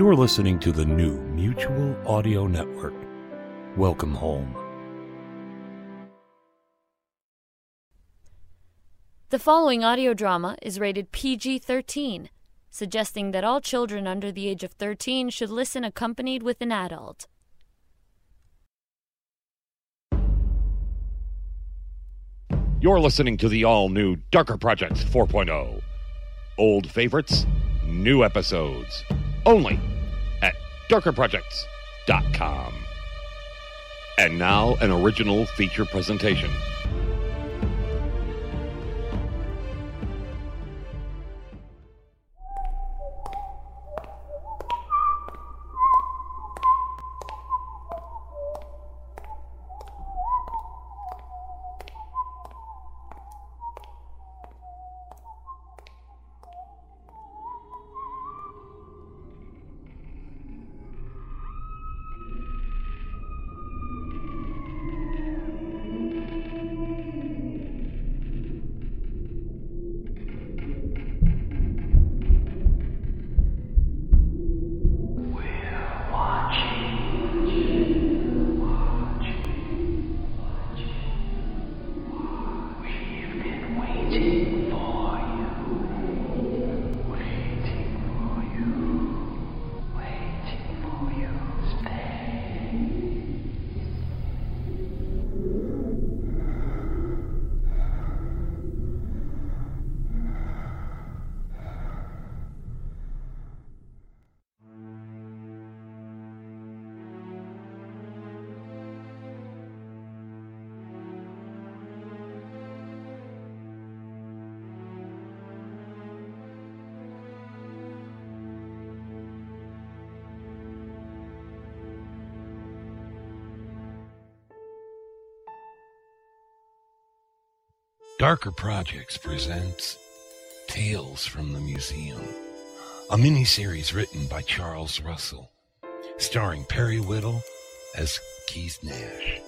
You are listening to the new Mutual Audio Network. Welcome home. The following audio drama is rated PG-13, suggesting that all children under the age of 13 should listen accompanied with an adult. You're listening to the all-new Darker Projects 4.0. Old favorites, new episodes, only at darkerprojects.com. And now, an original feature presentation. Darker Projects presents Tales from the Museum, a miniseries written by Charles Russell, starring Perry Whittle as Keith Nash.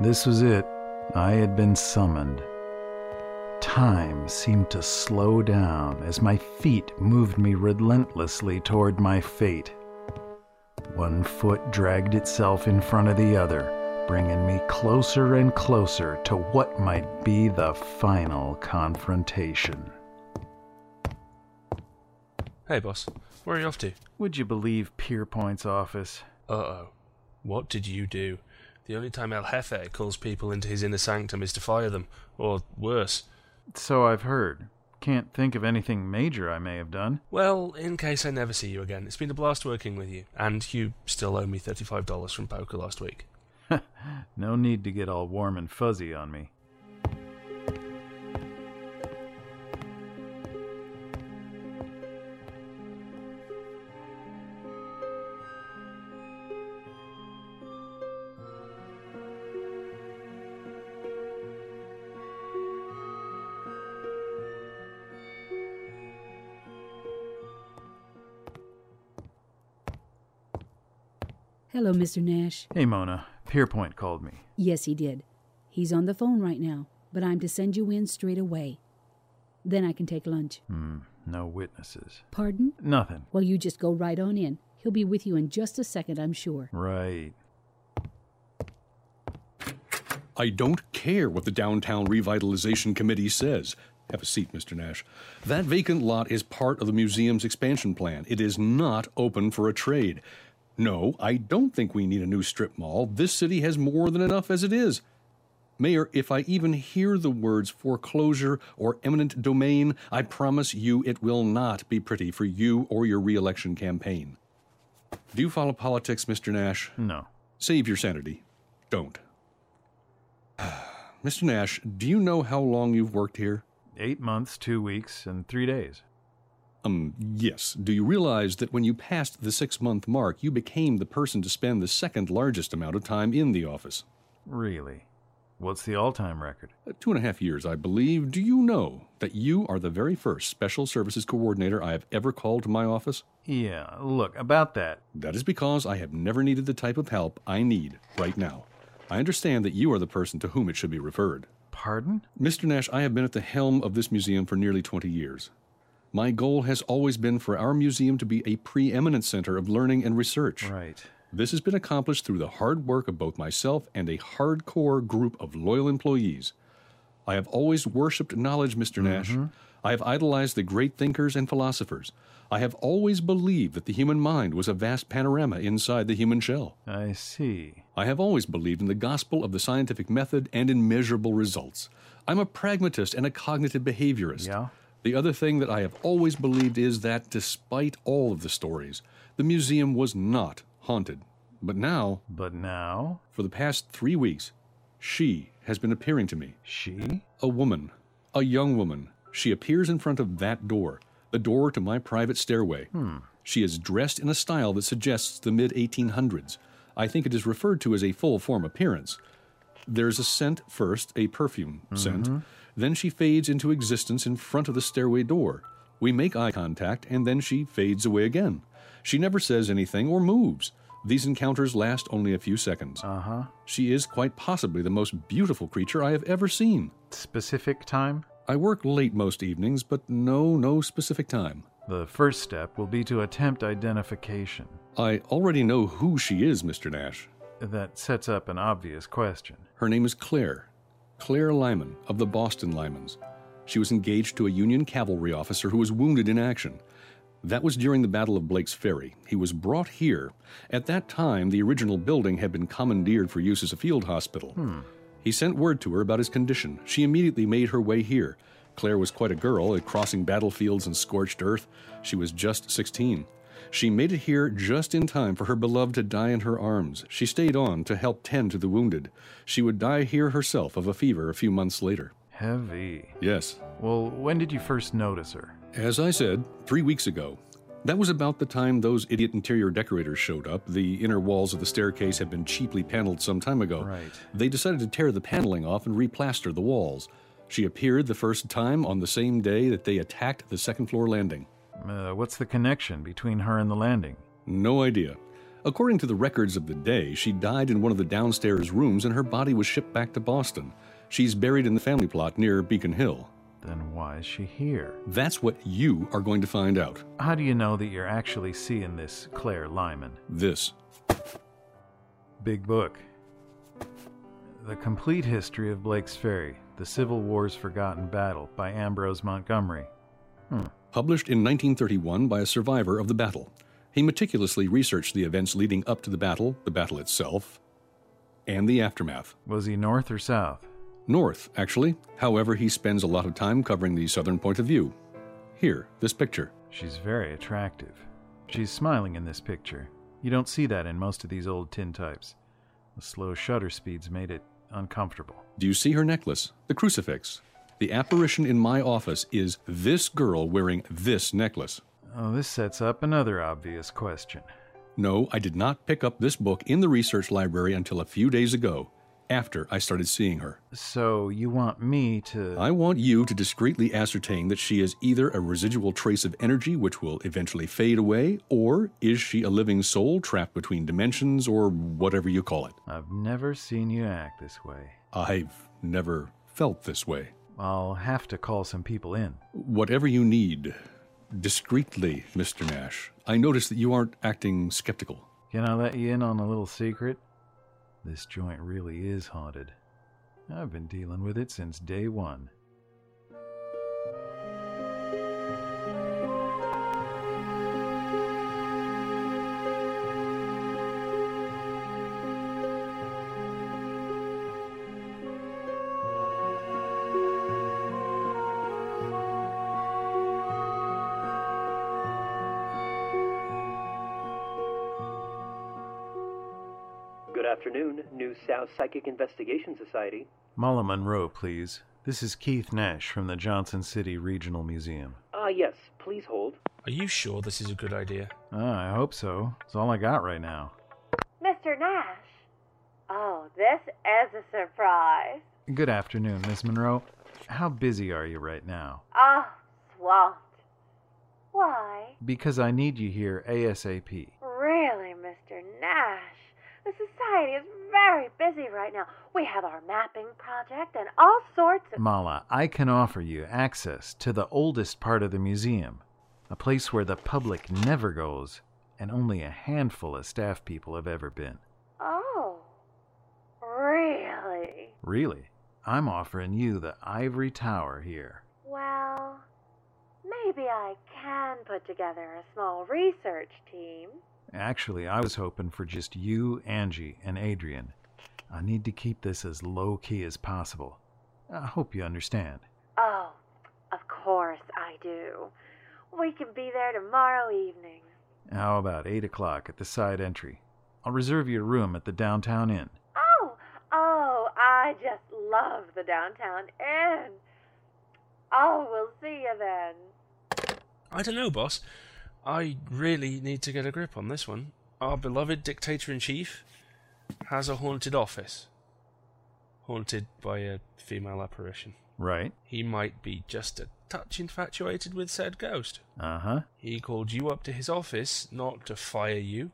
This was it. I had been summoned. Time seemed to slow down as my feet moved me relentlessly toward my fate. One foot dragged itself in front of the other, bringing me closer and closer to what might be the final confrontation. Hey, boss. Where are you off to? Would you believe Pierpoint's office? Uh-oh. What did you do? The only time El Jefe calls people into his inner sanctum is to fire them, or worse. So I've heard. Can't think of anything major I may have done. Well, in case I never see you again, it's been a blast working with you, and you still owe me $35 from poker last week. No need to get all warm and fuzzy on me. Hello, Mr. Nash. Hey, Mona. Pierpoint called me. Yes, he did. He's on the phone right now, but I'm to send you in straight away. Then I can take lunch. No witnesses. Pardon? Nothing. Well, you just go right on in. He'll be with you in just a second, I'm sure. Right. I don't care what the Downtown Revitalization Committee says. Have a seat, Mr. Nash. That vacant lot is part of the museum's expansion plan. It is not open for a trade. No, I don't think we need a new strip mall. This city has more than enough as it is. Mayor, if I even hear the words foreclosure or eminent domain, I promise you it will not be pretty for you or your re-election campaign. Do you follow politics, Mr. Nash? No. Save your sanity. Don't. Mr. Nash, do you know how long you've worked here? 8 months, 2 weeks, and 3 days. Yes. Do you realize that when you passed the 6-month mark, you became the person to spend the second largest amount of time in the office? Really? What's the all-time record? 2.5 years, I believe. Do you know that you are the very first special services coordinator I have ever called to my office? Yeah, look, about that. That is because I have never needed the type of help I need right now. I understand that you are the person to whom it should be referred. Pardon? Mr. Nash, I have been at the helm of this museum for nearly 20 years. My goal has always been for our museum to be a preeminent center of learning and research. Right. This has been accomplished through the hard work of both myself and a hardcore group of loyal employees. I have always worshipped knowledge, Mr. Nash. I have idolized the great thinkers and philosophers. I have always believed that the human mind was a vast panorama inside the human shell. I see. I have always believed in the gospel of the scientific method and in measurable results. I'm a pragmatist and a cognitive behaviorist. Yeah. The other thing that I have always believed is that, despite all of the stories, the museum was not haunted. But now... For the past 3 weeks, she has been appearing to me. She? A woman. A young woman. She appears in front of that door, the door to my private stairway. She is dressed in a style that suggests the mid-1800s. I think it is referred to as a full-form appearance. There's a scent first, a perfume scent. Then she fades into existence in front of the stairway door. We make eye contact, and then she fades away again. She never says anything or moves. These encounters last only a few seconds. She is quite possibly the most beautiful creature I have ever seen. Specific time? I work late most evenings, but no specific time. The first step will be to attempt identification. I already know who she is, Mr. Nash. That sets up an obvious question. Her name is Claire. Claire Lyman of the Boston Lymans. She was engaged to a Union cavalry officer who was wounded in action. That was during the Battle of Blake's Ferry. He was brought here. At that time, the original building had been commandeered for use as a field hospital. He sent word to her about his condition. She immediately made her way here. Claire was quite a girl at crossing battlefields and scorched earth. She was just 16. She made it here just in time for her beloved to die in her arms. She stayed on to help tend to the wounded. She would die here herself of a fever a few months later. Heavy. Yes. Well, when did you first notice her? As I said, 3 weeks ago. That was about the time those idiot interior decorators showed up. The inner walls of the staircase had been cheaply paneled some time ago. Right. They decided to tear the paneling off and replaster the walls. She appeared the first time on the same day that they attacked the second floor landing. What's the connection between her and the landing? No idea. According to the records of the day, she died in one of the downstairs rooms and her body was shipped back to Boston. She's buried in the family plot near Beacon Hill. Then why is she here? That's what you are going to find out. How do you know that you're actually seeing this Claire Lyman? This. Big book. The Complete History of Blake's Ferry, The Civil War's Forgotten Battle by Ambrose Montgomery. Published in 1931 by a survivor of the battle. He meticulously researched the events leading up to the battle itself, and the aftermath. Was he north or south? North, actually. However, he spends a lot of time covering the southern point of view. Here, this picture. She's very attractive. She's smiling in this picture. You don't see that in most of these old tintypes. The slow shutter speeds made it uncomfortable. Do you see her necklace? The crucifix. The apparition in my office is this girl wearing this necklace. Oh, this sets up another obvious question. No, I did not pick up this book in the research library until a few days ago, after I started seeing her. So you want me to... I want you to discreetly ascertain that she is either a residual trace of energy which will eventually fade away, or is she a living soul trapped between dimensions, or whatever you call it. I've never seen you act this way. I've never felt this way. I'll have to call some people in. Whatever you need, discreetly, Mr. Nash. I notice that you aren't acting skeptical. Can I let you in on a little secret? This joint really is haunted. I've been dealing with it since day one. Good afternoon, New South Psychic Investigation Society. Marla Monroe, please. This is Keith Nash from the Johnson City Regional Museum. Yes. Please hold. Are you sure this is a good idea? I hope so. It's all I got right now. Mr. Nash? Oh, this is a surprise. Good afternoon, Miss Monroe. How busy are you right now? Swamped. Why? Because I need you here ASAP. Really, Mr. Nash? The society is very busy right now. We have our mapping project and all sorts of... Marla, I can offer you access to the oldest part of the museum, a place where the public never goes and only a handful of staff people have ever been. Oh, really? Really. I'm offering you the ivory tower here. Well, maybe I can put together a small research team. Actually, I was hoping for just you, Angie, and Adrienne. I need to keep this as low-key as possible. I hope you understand. Oh, of course I do. We can be there tomorrow evening. How about 8 o'clock at the side entry? I'll reserve your room at the Downtown Inn. Oh, I just love the Downtown Inn. Oh, we'll see you then. I don't know, boss. I really need to get a grip on this one. Our beloved dictator-in-chief has a haunted office. Haunted by a female apparition. Right. He might be just a touch infatuated with said ghost. Uh-huh. He called you up to his office not to fire you,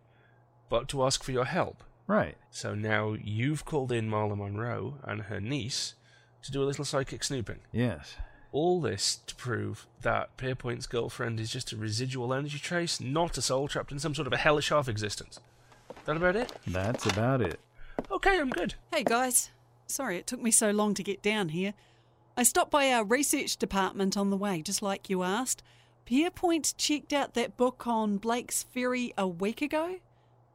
but to ask for your help. Right. So now you've called in Marla Monroe and her niece to do a little psychic snooping. Yes. All this to prove that Pierpoint's girlfriend is just a residual energy trace, not a soul trapped in some sort of a hellish half-existence. That about it? That's about it. Okay, I'm good. Hey, guys. Sorry it took me so long to get down here. I stopped by our research department on the way, just like you asked. Pierpoint checked out that book on Blake's Ferry a week ago.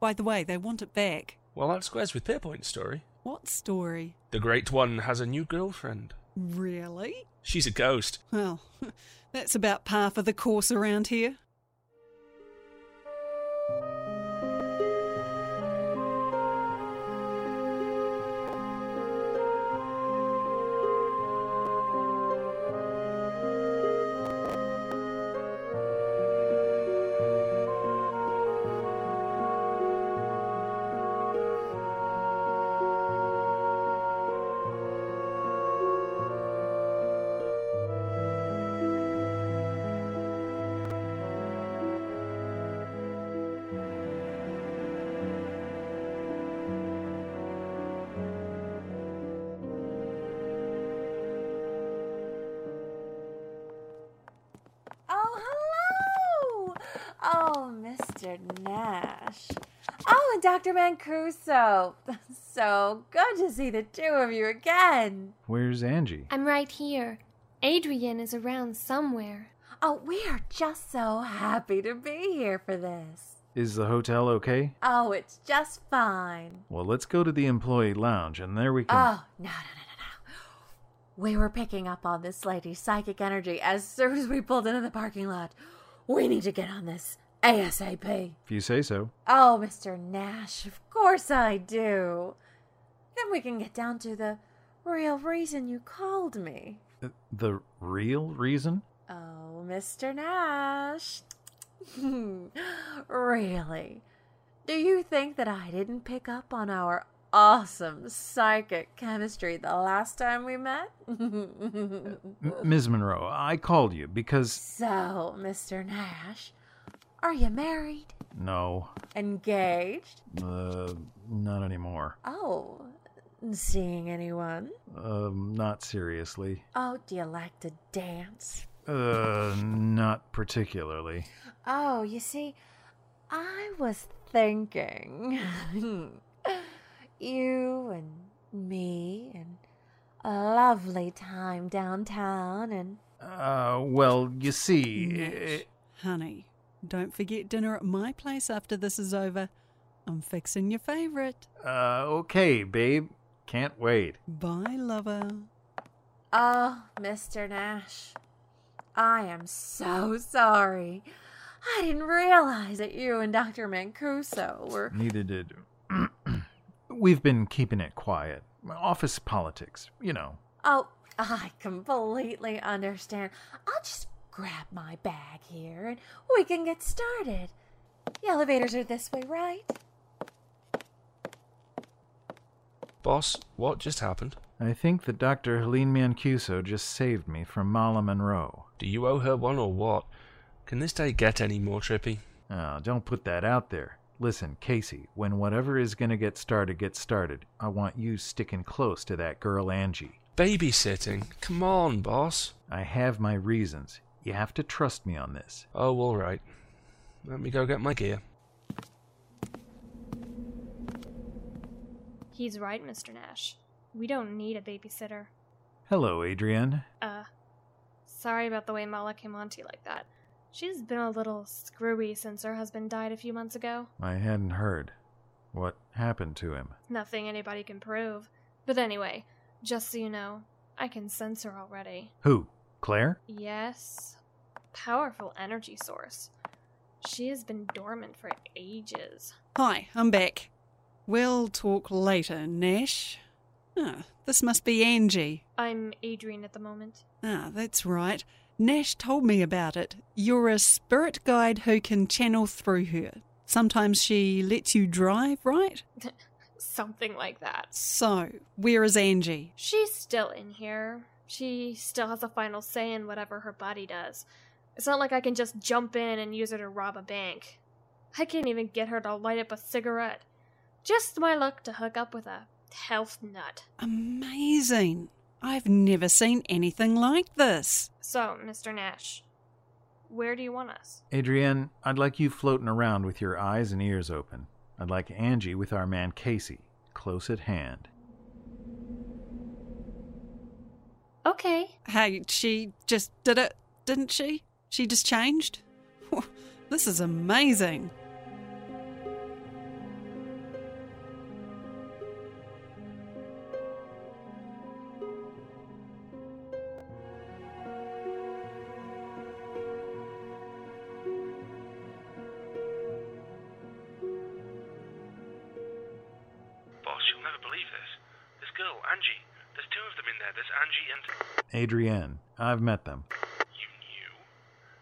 By the way, they want it back. Well, that squares with Pierpoint's story. What story? The Great One has a new girlfriend. Really? She's a ghost. Well, that's about par for the course around here. Mr. Nash. Oh, and Dr. Mancuso. So good to see the two of you again. Where's Angie? I'm right here. Adrienne is around somewhere. Oh, we are just so happy to be here for this. Is the hotel okay? Oh, it's just fine. Well, let's go to the employee lounge and there we can... Oh, no. We were picking up on this lady's psychic energy as soon as we pulled into the parking lot. We need to get on this. ASAP. If you say so. Oh, Mr. Nash, of course I do. Then we can get down to the real reason you called me. The real reason? Oh, Mr. Nash. Really? Do you think that I didn't pick up on our awesome psychic chemistry the last time we met? Ms. Monroe, I called you because... So, Mr. Nash... Are you married? No. Engaged? Not anymore. Oh, seeing anyone? Not seriously. Oh, do you like to dance? Not particularly. Oh, you see, I was thinking. You and me and a lovely time downtown and... Well, you see... Honey... Don't forget dinner at my place after this is over. I'm fixing your favourite. Okay, babe. Can't wait. Bye, lover. Oh, Mr. Nash. I am so sorry. I didn't realize that you and Dr. Mancuso were... Neither did... We've been keeping it quiet. office politics, you know. Oh, I completely understand. I'll just grab my bag here and we can get started. The elevators are this way, right? Boss, what just happened? I think that Dr. Helene Mancuso just saved me from Marla Monroe. Do you owe her one or what? Can this day get any more trippy? Oh, don't put that out there. Listen, Casey, when whatever is going to get started, I want you sticking close to that girl Angie. Babysitting? Come on, boss. I have my reasons. You have to trust me on this. Oh, all right. Let me go get my gear. He's right, Mr. Nash. We don't need a babysitter. Hello, Adrienne. Sorry about the way Marla came on to you like that. She's been a little screwy since her husband died a few months ago. I hadn't heard. What happened to him? Nothing anybody can prove. But anyway, just so you know, I can sense her already. Who? Claire? Yes. Powerful energy source. She has been dormant for ages. Hi, I'm back. We'll talk later, Nash. Ah, this must be Angie. I'm Adrienne at the moment. Ah, that's right. Nash told me about it. You're a spirit guide who can channel through her. Sometimes she lets you drive, right? Something like that. So, where is Angie? She's still in here. She still has a final say in whatever her body does. It's not like I can just jump in and use her to rob a bank. I can't even get her to light up a cigarette. Just my luck to hook up with a health nut. Amazing. I've never seen anything like this. So, Mr. Nash, where do you want us? Adrienne, I'd like you floating around with your eyes and ears open. I'd like Angie with our man Casey, close at hand. Okay. Hey, she just did it, didn't she? She just changed? This is amazing. Adrienne, I've met them. You knew?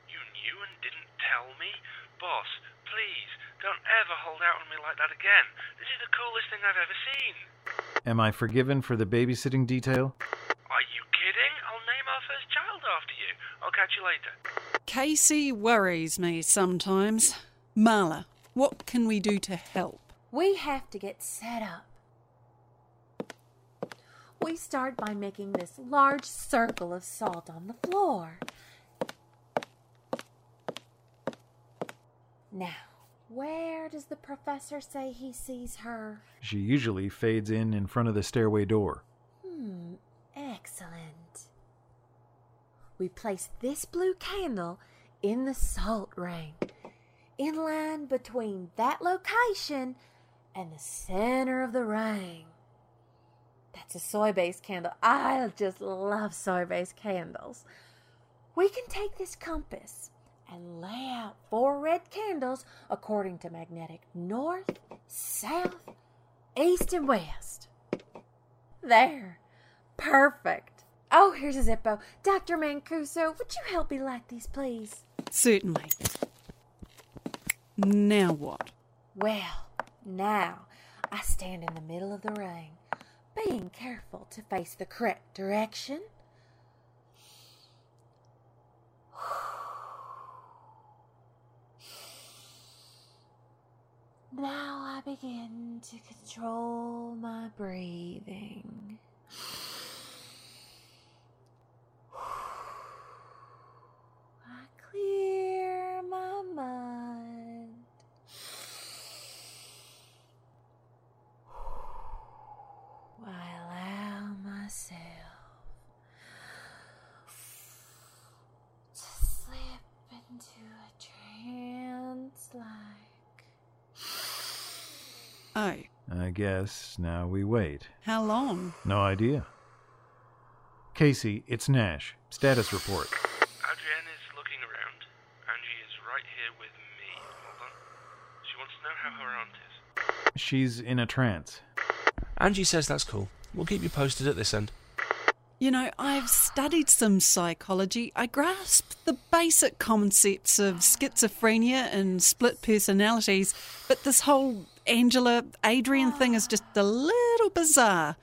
You knew and didn't tell me? Boss, please, don't ever hold out on me like that again. This is the coolest thing I've ever seen. Am I forgiven for the babysitting detail? Are you kidding? I'll name our first child after you. I'll catch you later. Casey worries me sometimes. Marla, what can we do to help? We have to get set up. We start by making this large circle of salt on the floor. Now, where does the professor say he sees her? She usually fades in front of the stairway door. Excellent. We place this blue candle in the salt ring, in line between that location and the center of the ring. That's a soy-based candle. I just love soy-based candles. We can take this compass and lay out 4 red candles according to magnetic north, south, east, and west. There. Perfect. Oh, here's a Zippo. Dr. Mancuso, would you help me light these, please? Certainly. Now what? Well, now I stand in the middle of the ring, being careful to face the correct direction. Now I begin to control my breathing. I clear my mind. I allow myself to slip into a trance-like. Oh. I guess now we wait. How long? No idea. Casey, it's Nash. Status report. Adrienne is looking around. Angie is right here with me. Hold on. She wants to know how her aunt is. She's in a trance. Angie says that's cool. We'll keep you posted at this end. You know, I've studied some psychology. I grasp the basic concepts of schizophrenia and split personalities, but this whole Angela, Adrienne thing is just a little bizarre,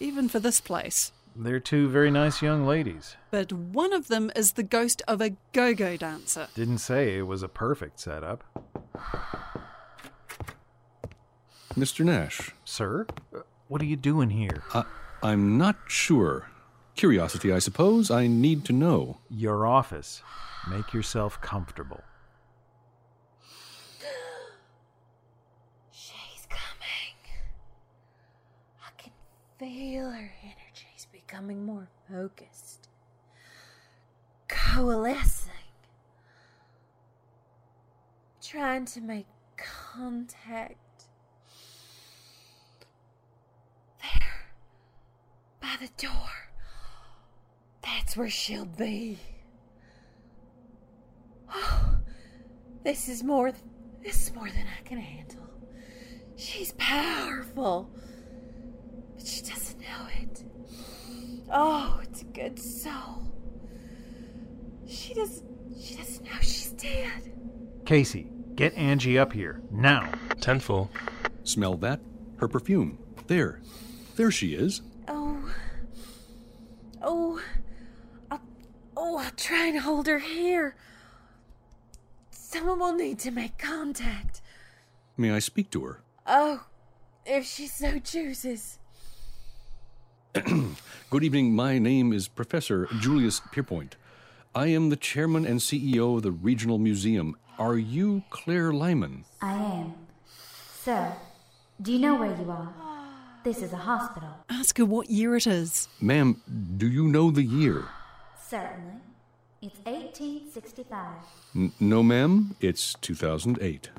even for this place. They're two very nice young ladies. But one of them is the ghost of a go-go dancer. Didn't say it was a perfect setup. Mr. Nash. Sir? What are you doing here? I'm not sure. Curiosity, I suppose. I need to know. Your office. Make yourself comfortable. She's coming. I can feel her energies becoming more focused. Coalescing. Trying to make contact. By the door. That's where she'll be. Oh, this is more than I can handle. She's powerful. But she doesn't know it. Oh, it's a good soul. She doesn't know she's dead. Casey, get Angie up here. Now. 10-4. Smell that? Her perfume. There. There she is. I'll try and hold her here. Someone will need to make contact. May I speak to her? Oh, if she so chooses. Good evening. My name is Professor Julius Pierpoint. I am the chairman and CEO of the Regional Museum. Are you Claire Lyman? I am. Sir, do you know where you are? This is a hospital. Ask her what year it is. Ma'am, do you know the year? Certainly. It's 1865. No, ma'am. It's 2008.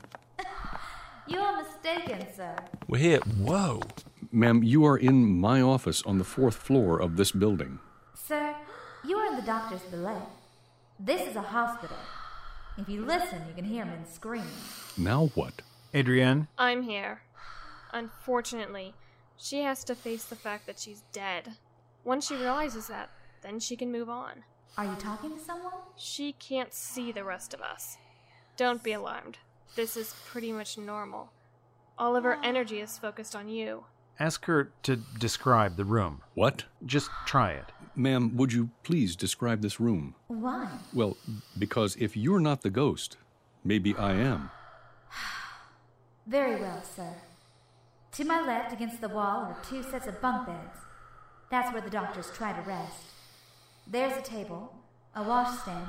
You are mistaken, sir. We're here. Whoa. Ma'am, you are in my office on the 4th floor of this building. Sir, you are in the doctor's billet. This is a hospital. If you listen, you can hear men screaming. Now what? Adrienne? I'm here. Unfortunately, she has to face the fact that she's dead. Once she realizes that, then she can move on. Are you talking to someone? She can't see the rest of us. Don't be alarmed. This is pretty much normal. All of her energy is focused on you. Ask her to describe the room. What? Just try it. Ma'am, would you please describe this room? Why? Well, because if you're not the ghost, maybe I am. Very well, sir. To my left, against the wall, are 2 sets of bunk beds. That's where the doctors try to rest. There's a table, a washstand,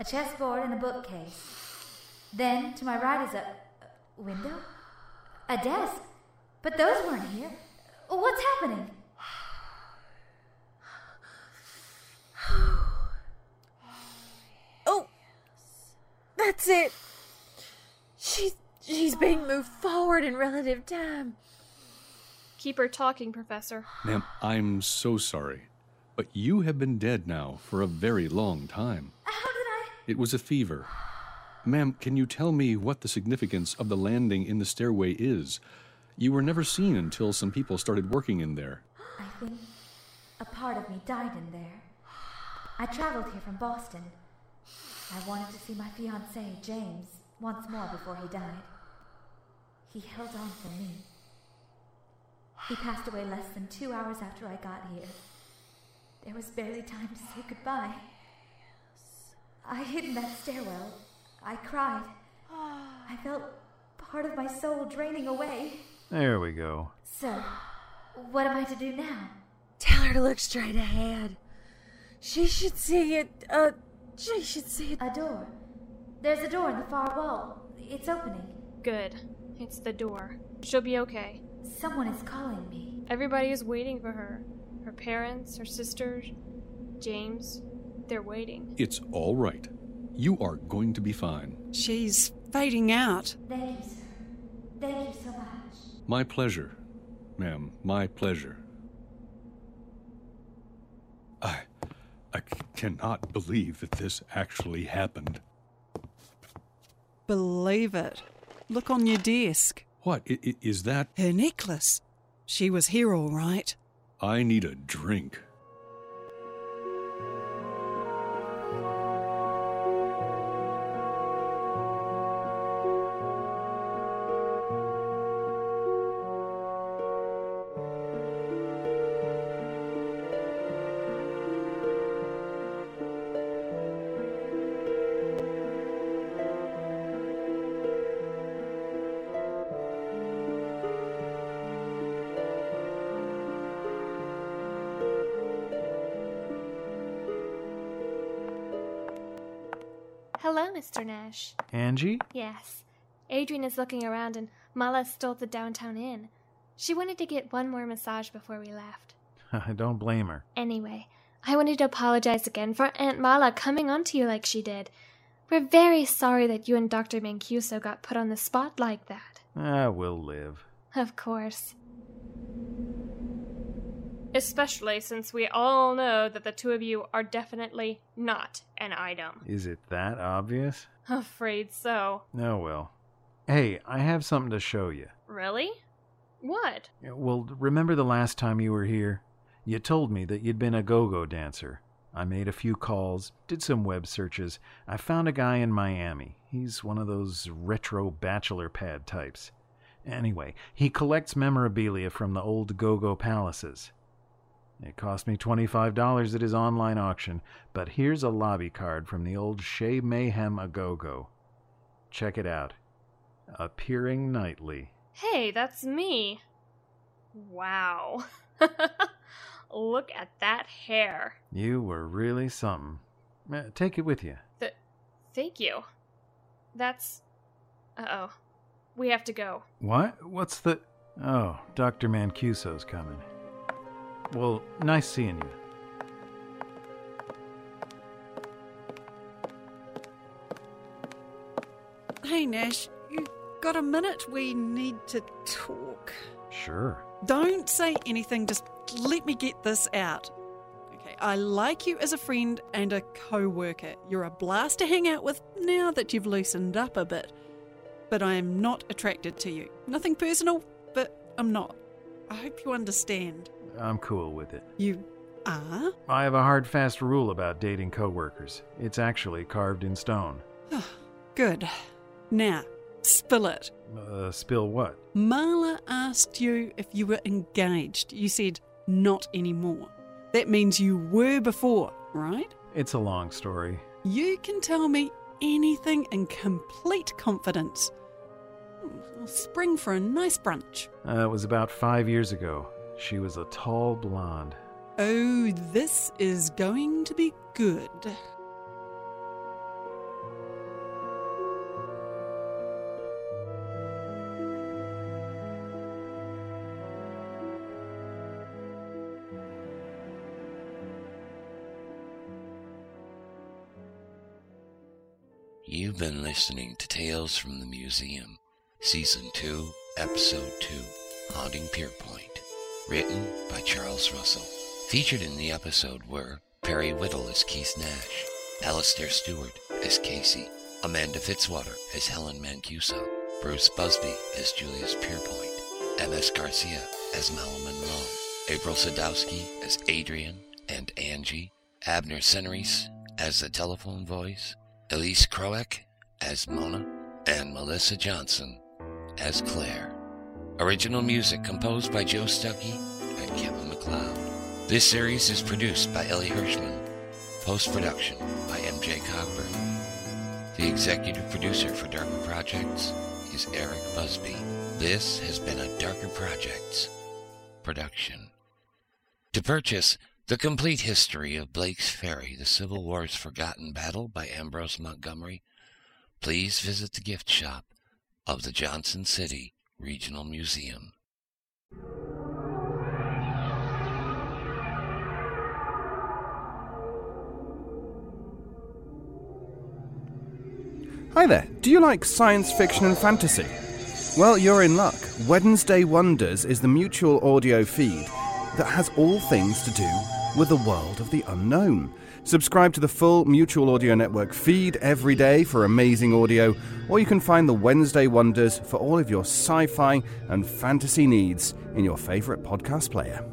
a chessboard, and a bookcase. Then, to my right is a window? A desk? But those weren't here. What's happening? Oh! That's it! She's being moved forward in relative time. Keep her talking, Professor. Ma'am, I'm so sorry, but you have been dead now for a very long time. How did I? It was a fever. Ma'am, can you tell me what the significance of the landing in the stairway is? You were never seen until some people started working in there. I think a part of me died in there. I traveled here from Boston. I wanted to see my fiancé, James, once more before he died. He held on for me. He passed away less than 2 hours after I got here. There was barely time to say goodbye. I hid in that stairwell. I cried. I felt part of my soul draining away. There we go. Sir, what am I to do now? Tell her to look straight ahead. She should see it. A door. There's a door in the far wall. It's opening. Good. It's the door. She'll be okay. Someone is calling me. Everybody is waiting for her. Her parents, her sisters, James, they're waiting. It's all right. You are going to be fine. She's fading out. Thank you, sir. Thank you so much. My pleasure, ma'am. My pleasure. I cannot believe that this actually happened. Believe it. Look on your desk. What is that? Her necklace. She was here all right. I need a drink. Hello, Mr. Nash. Angie? Yes. Adrienne is looking around and Marla stole the downtown inn. She wanted to get one more massage before we left. I don't blame her. Anyway, I wanted to apologize again for Aunt Marla coming on to you like she did. We're very sorry that you and Dr. Mancuso got put on the spot like that. We'll live. Of course. Especially since we all know that the two of you are definitely not an item. Is it that obvious? Afraid so. Oh well. Hey, I have something to show you. Really? What? Well, remember the last time you were here? You told me that you'd been a go-go dancer. I made a few calls, did some web searches. I found a guy in Miami. He's one of those retro bachelor pad types. Anyway, he collects memorabilia from the old go-go palaces. It cost me $25 at his online auction, but here's a lobby card from the old Shea Mayhem Agogo. Check it out. Appearing nightly. Hey, that's me. Wow. Look at that hair. You were really something. Take it with you. Thank you. That's... Uh-oh. We have to go. What? What's the... Oh, Dr. Mancuso's coming. Well, nice seeing you. Hey, Nash, you got a minute? We need to talk. Sure. Don't say anything, just let me get this out. Okay, I like you as a friend and a co-worker. You're a blast to hang out with now that you've loosened up a bit. But I am not attracted to you. Nothing personal, but I'm not. I hope you understand. I'm cool with it. You are? I have a hard, fast rule about dating coworkers. It's actually carved in stone. Good. Now, spill it. Spill what? Marla asked you if you were engaged. You said, not anymore. That means you were before, right? It's a long story. You can tell me anything in complete confidence. I'll spring for a nice brunch. It was about 5 years ago. She was a tall blonde. Oh, this is going to be good. You've been listening to Tales from the Museum, Season 2, Episode 2, Haunting Pierpoint. Written by Charles Russell. Featured in the episode were Perry Whittle as Keith Nash, Alastair Stewart as Casey, Amanda Fitzwater as Helen Mancuso, Bruce Busby as Julius Pierpoint, M.S. Garcia as Marla Monroe, April Sadowski as Adrienne and Angie, Abner Senaris as the telephone voice, Elise Kroak as Mona, and Melissa Johnson as Claire. Original music composed by Joe Stuckey and Kevin MacLeod. This series is produced by Ellie Hirschman. Post-production by MJ Cogburn. The executive producer for Darker Projects is Eric Busby. This has been a Darker Projects production. To purchase The Complete History of Blake's Ferry, The Civil War's Forgotten Battle by Ambrose Montgomery, please visit the gift shop of the Johnson City Regional Museum. Hi there, do you like science fiction and fantasy? Well, you're in luck. Wednesday Wonders is the Mutual Audio feed that has all things to do with the world of the unknown. Subscribe to the full Mutual Audio Network feed every day for amazing audio, or you can find the Wednesday Wonders for all of your sci-fi and fantasy needs in your favourite podcast player.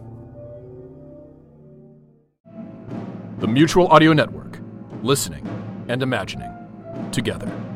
The Mutual Audio Network. Listening and imagining together.